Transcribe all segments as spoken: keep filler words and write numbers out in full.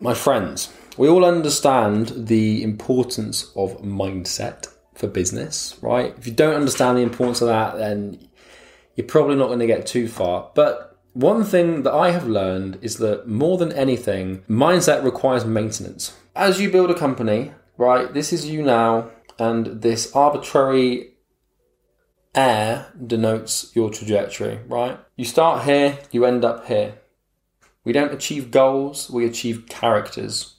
My friends, we all understand the importance of mindset for business, right? If you don't understand the importance of that, then you're probably not going to get too far. But one thing that I have learned is that more than anything, mindset requires maintenance. As you build a company, right, this is you now, and this arbitrary air denotes your trajectory, right? You start here, you end up here. We don't achieve goals, we achieve characters.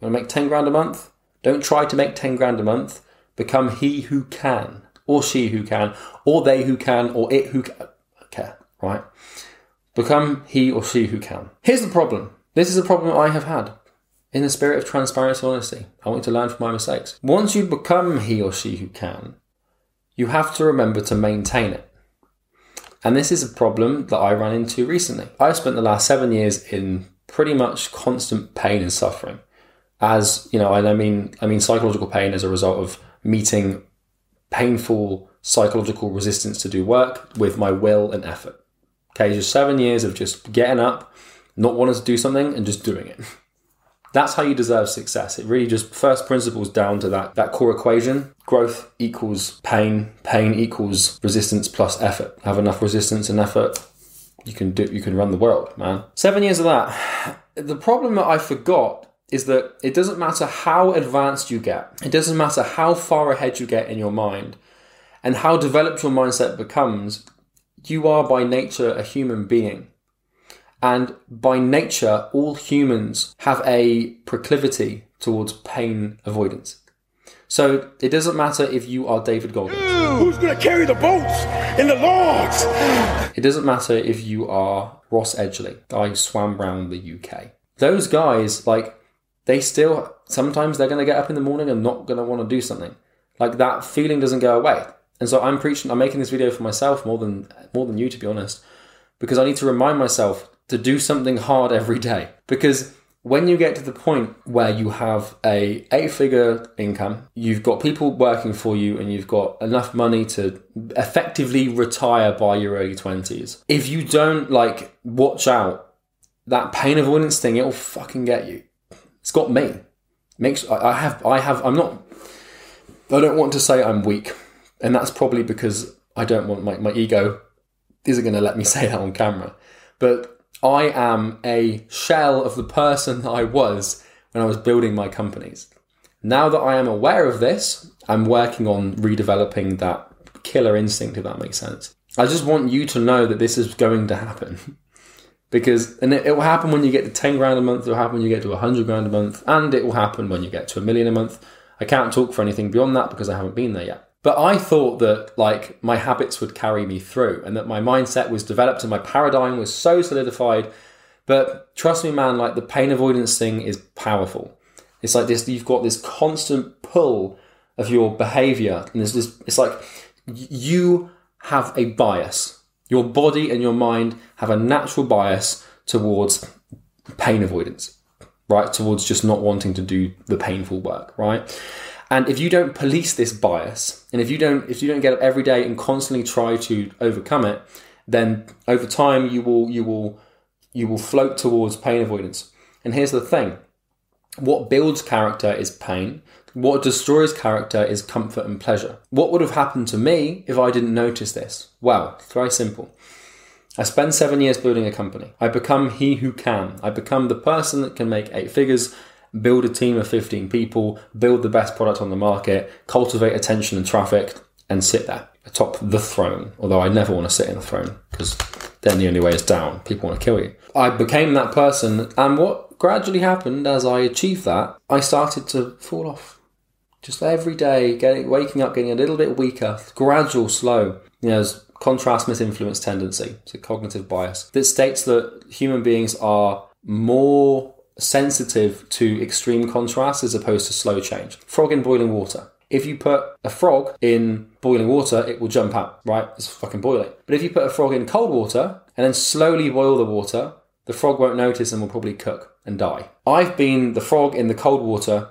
You want to make ten grand a month? Don't try to make ten grand a month. Become he who can, or she who can, or they who can, or it who can. Okay, right? Become he or she who can. Here's the problem. This is a problem I have had. In the spirit of transparency and honesty, I want you to learn from my mistakes. Once you become he or she who can, you have to remember to maintain it. And this is a problem that I ran into recently. I've spent the last seven years in pretty much constant pain and suffering. As, you know, and I mean, I mean psychological pain as a result of meeting painful psychological resistance to do work with my will and effort. Okay, just seven years of just getting up, not wanting to do something and just doing it. That's how you deserve success. It really just first principles down to that, that core equation. Growth equals pain. Pain equals resistance plus effort. Have enough resistance and effort, you can do, you can run the world, man. Seven years of that. The problem that I forgot is that it doesn't matter how advanced you get. It doesn't matter how far ahead you get in your mind and how developed your mindset becomes. You are by nature a human being. And by nature, all humans have a proclivity towards pain avoidance. So it doesn't matter if you are David Goggins. Ew, who's going to carry the boats and the logs? It doesn't matter if you are Ross Edgley. I swam around the U K. Those guys, like, they still, sometimes they're going to get up in the morning and not going to want to do something. Like, that feeling doesn't go away. And so I'm preaching, I'm making this video for myself more than more than you, to be honest, because I need to remind myself to do something hard every day. Because when you get to the point where you have a eight-figure income, you've got people working for you and you've got enough money to effectively retire by your early twenties. If you don't, like, watch out, that pain avoidance thing, it'll fucking get you. It's got me. Makes I have, I have, I'm not, I don't want to say I'm weak. And that's probably because I don't want, my, my ego isn't going to let me say that on camera. But I am a shell of the person that I was when I was building my companies. Now that I am aware of this, I'm working on redeveloping that killer instinct, if that makes sense. I just want you to know that this is going to happen. Because, and it, it will happen when you get to ten grand a month, it will happen when you get to one hundred grand a month, and it will happen when you get to a million a month. I can't talk for anything beyond that because I haven't been there yet. But I thought that, like, my habits would carry me through and that my mindset was developed and my paradigm was so solidified. But trust me, man, like, the pain avoidance thing is powerful. It's like this, you've got this constant pull of your behavior. And there's this, it's like you have a bias. Your body and your mind have a natural bias towards pain avoidance, right? Towards just not wanting to do the painful work, right? And if you don't police this bias, and if you don't if you don't get up every day and constantly try to overcome it, then over time you will you will you will float towards pain avoidance. And here's the thing. What builds character is pain. What destroys character is comfort and pleasure. What would have happened to me if I didn't notice this? Well, it's very simple. I spend seven years building a company. I become he who can. I become the person that can make eight figures, build a team of fifteen people, build the best product on the market, cultivate attention and traffic, and sit there atop the throne. Although I never want to sit in a throne because then the only way is down. People want to kill you. I became that person, and what gradually happened as I achieved that, I started to fall off. Just every day, getting, waking up, getting a little bit weaker, gradual, slow. You know, there's contrast misinfluence tendency. It's a cognitive bias that states that human beings are more sensitive to extreme contrast as opposed to slow change. Frog in boiling water. If you put a frog in boiling water, it will jump out, right? It's fucking boiling. But if you put a frog in cold water and then slowly boil the water, the frog won't notice and will probably cook and die. I've been the frog in the cold water,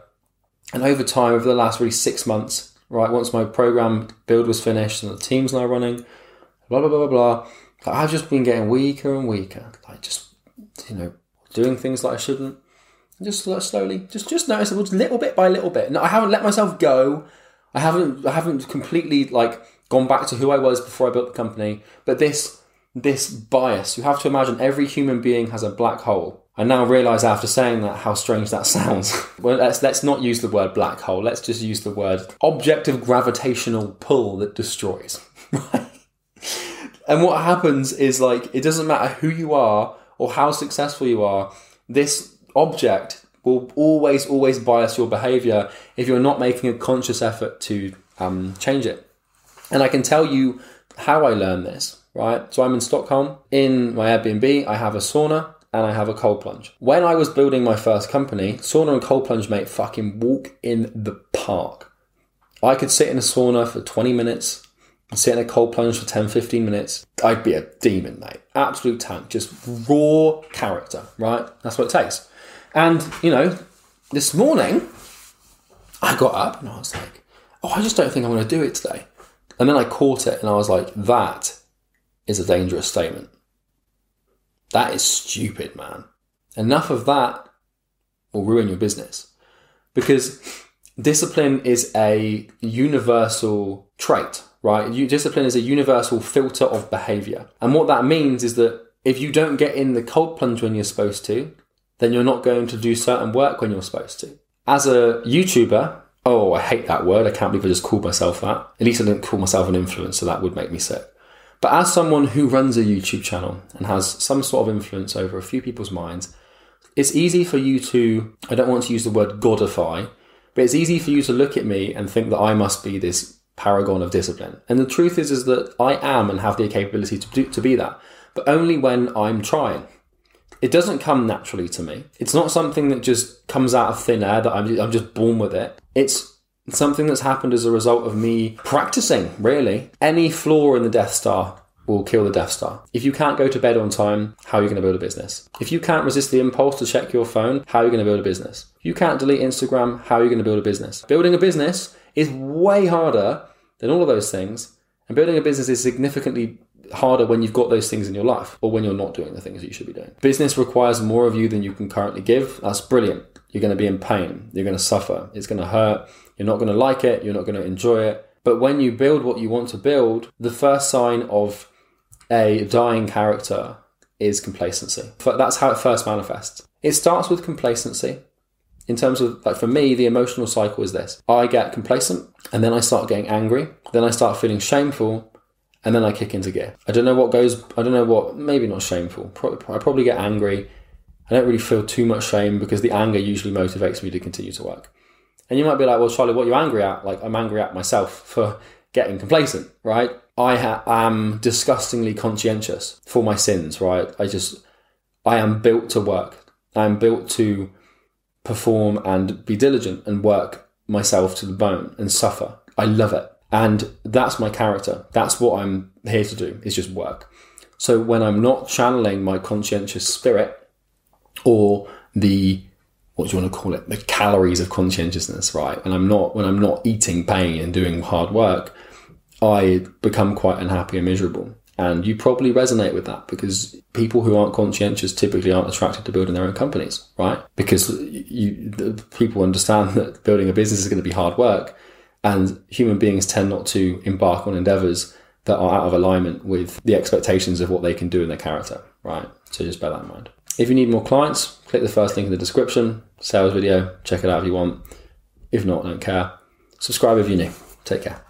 and over time, over the last really six months, right, once my program build was finished and the team's now running, blah, blah, blah, blah, blah, I've just been getting weaker and weaker. Like, just, you know, doing things that I shouldn't, Just slowly, just just notice it, little bit by little bit. No, I haven't let myself go. I haven't I haven't completely like gone back to who I was before I built the company. But this this bias, you have to imagine every human being has a black hole. I now realise after saying that how strange that sounds. Well, let's let's not use the word black hole. Let's just use the word objective gravitational pull that destroys. Right? And what happens is, like, it doesn't matter who you are or how successful you are, this object will always, always bias your behaviour if you're not making a conscious effort to um, change it. And I can tell you how I learned this, right? So I'm in Stockholm. In my Airbnb, I have a sauna and I have a cold plunge. When I was building my first company, sauna and cold plunge, mate, fucking walk in the park. I could sit in a sauna for twenty minutes, sit in a cold plunge for ten, fifteen minutes. I'd be a demon, mate. Absolute tank. Just raw character, right? That's what it takes. And, you know, this morning, I got up and I was like, oh, I just don't think I'm going to do it today. And then I caught it and I was like, that is a dangerous statement. That is stupid, man. Enough of that will ruin your business. Because discipline is a universal trait, right? Discipline is a universal filter of behaviour. And what that means is that if you don't get in the cold plunge when you're supposed to, then you're not going to do certain work when you're supposed to. As a YouTuber, oh, I hate that word. I can't believe I just called myself that. At least I didn't call myself an influencer. That would make me sick. But as someone who runs a YouTube channel and has some sort of influence over a few people's minds, it's easy for you to, I don't want to use the word godify, but it's easy for you to look at me and think that I must be this paragon of discipline. And the truth is, is that I am and have the capability to do, to be that, but only when I'm trying. It doesn't come naturally to me. It's not something that just comes out of thin air, that I'm, I'm just born with it. It's something that's happened as a result of me practicing, really. Any flaw in the Death Star will kill the Death Star. If you can't go to bed on time, how are you going to build a business? If you can't resist the impulse to check your phone, how are you going to build a business? If you can't delete Instagram, how are you going to build a business? Building a business is way harder than all of those things. And building a business is significantly harder when you've got those things in your life, or when you're not doing the things that you should be doing. Business requires more of you than you can currently give. That's brilliant. You're going to be in pain. You're going to suffer. It's going to hurt. You're not going to like it. You're not going to enjoy it. But when you build what you want to build, the first sign of a dying character is complacency. That's how it first manifests. It starts with complacency. In terms of, like, for me, the emotional cycle is this. I get complacent, and then I start getting angry. Then I start feeling shameful. And then I kick into gear. I don't know what goes, I don't know what, maybe not shameful. Probably, I probably get angry. I don't really feel too much shame because the anger usually motivates me to continue to work. And you might be like, well, Charlie, what are you angry at? Like, I'm angry at myself for getting complacent, right? I ha- am disgustingly conscientious for my sins, right? I just, I am built to work. I am built to perform and be diligent and work myself to the bone and suffer. I love it. And that's my character. That's what I'm here to do, is just work. So when I'm not channeling my conscientious spirit, or the, what do you want to call it, the calories of conscientiousness, right? And I'm not, when I'm not eating pain and doing hard work, I become quite unhappy and miserable. And you probably resonate with that, because people who aren't conscientious typically aren't attracted to building their own companies, right? Because you, the people understand that building a business is going to be hard work. And human beings tend not to embark on endeavours that are out of alignment with the expectations of what they can do in their character, right? So just bear that in mind. If you need more clients, click the first link in the description. Sales video, check it out if you want. If not, don't care. Subscribe if you're new. Take care.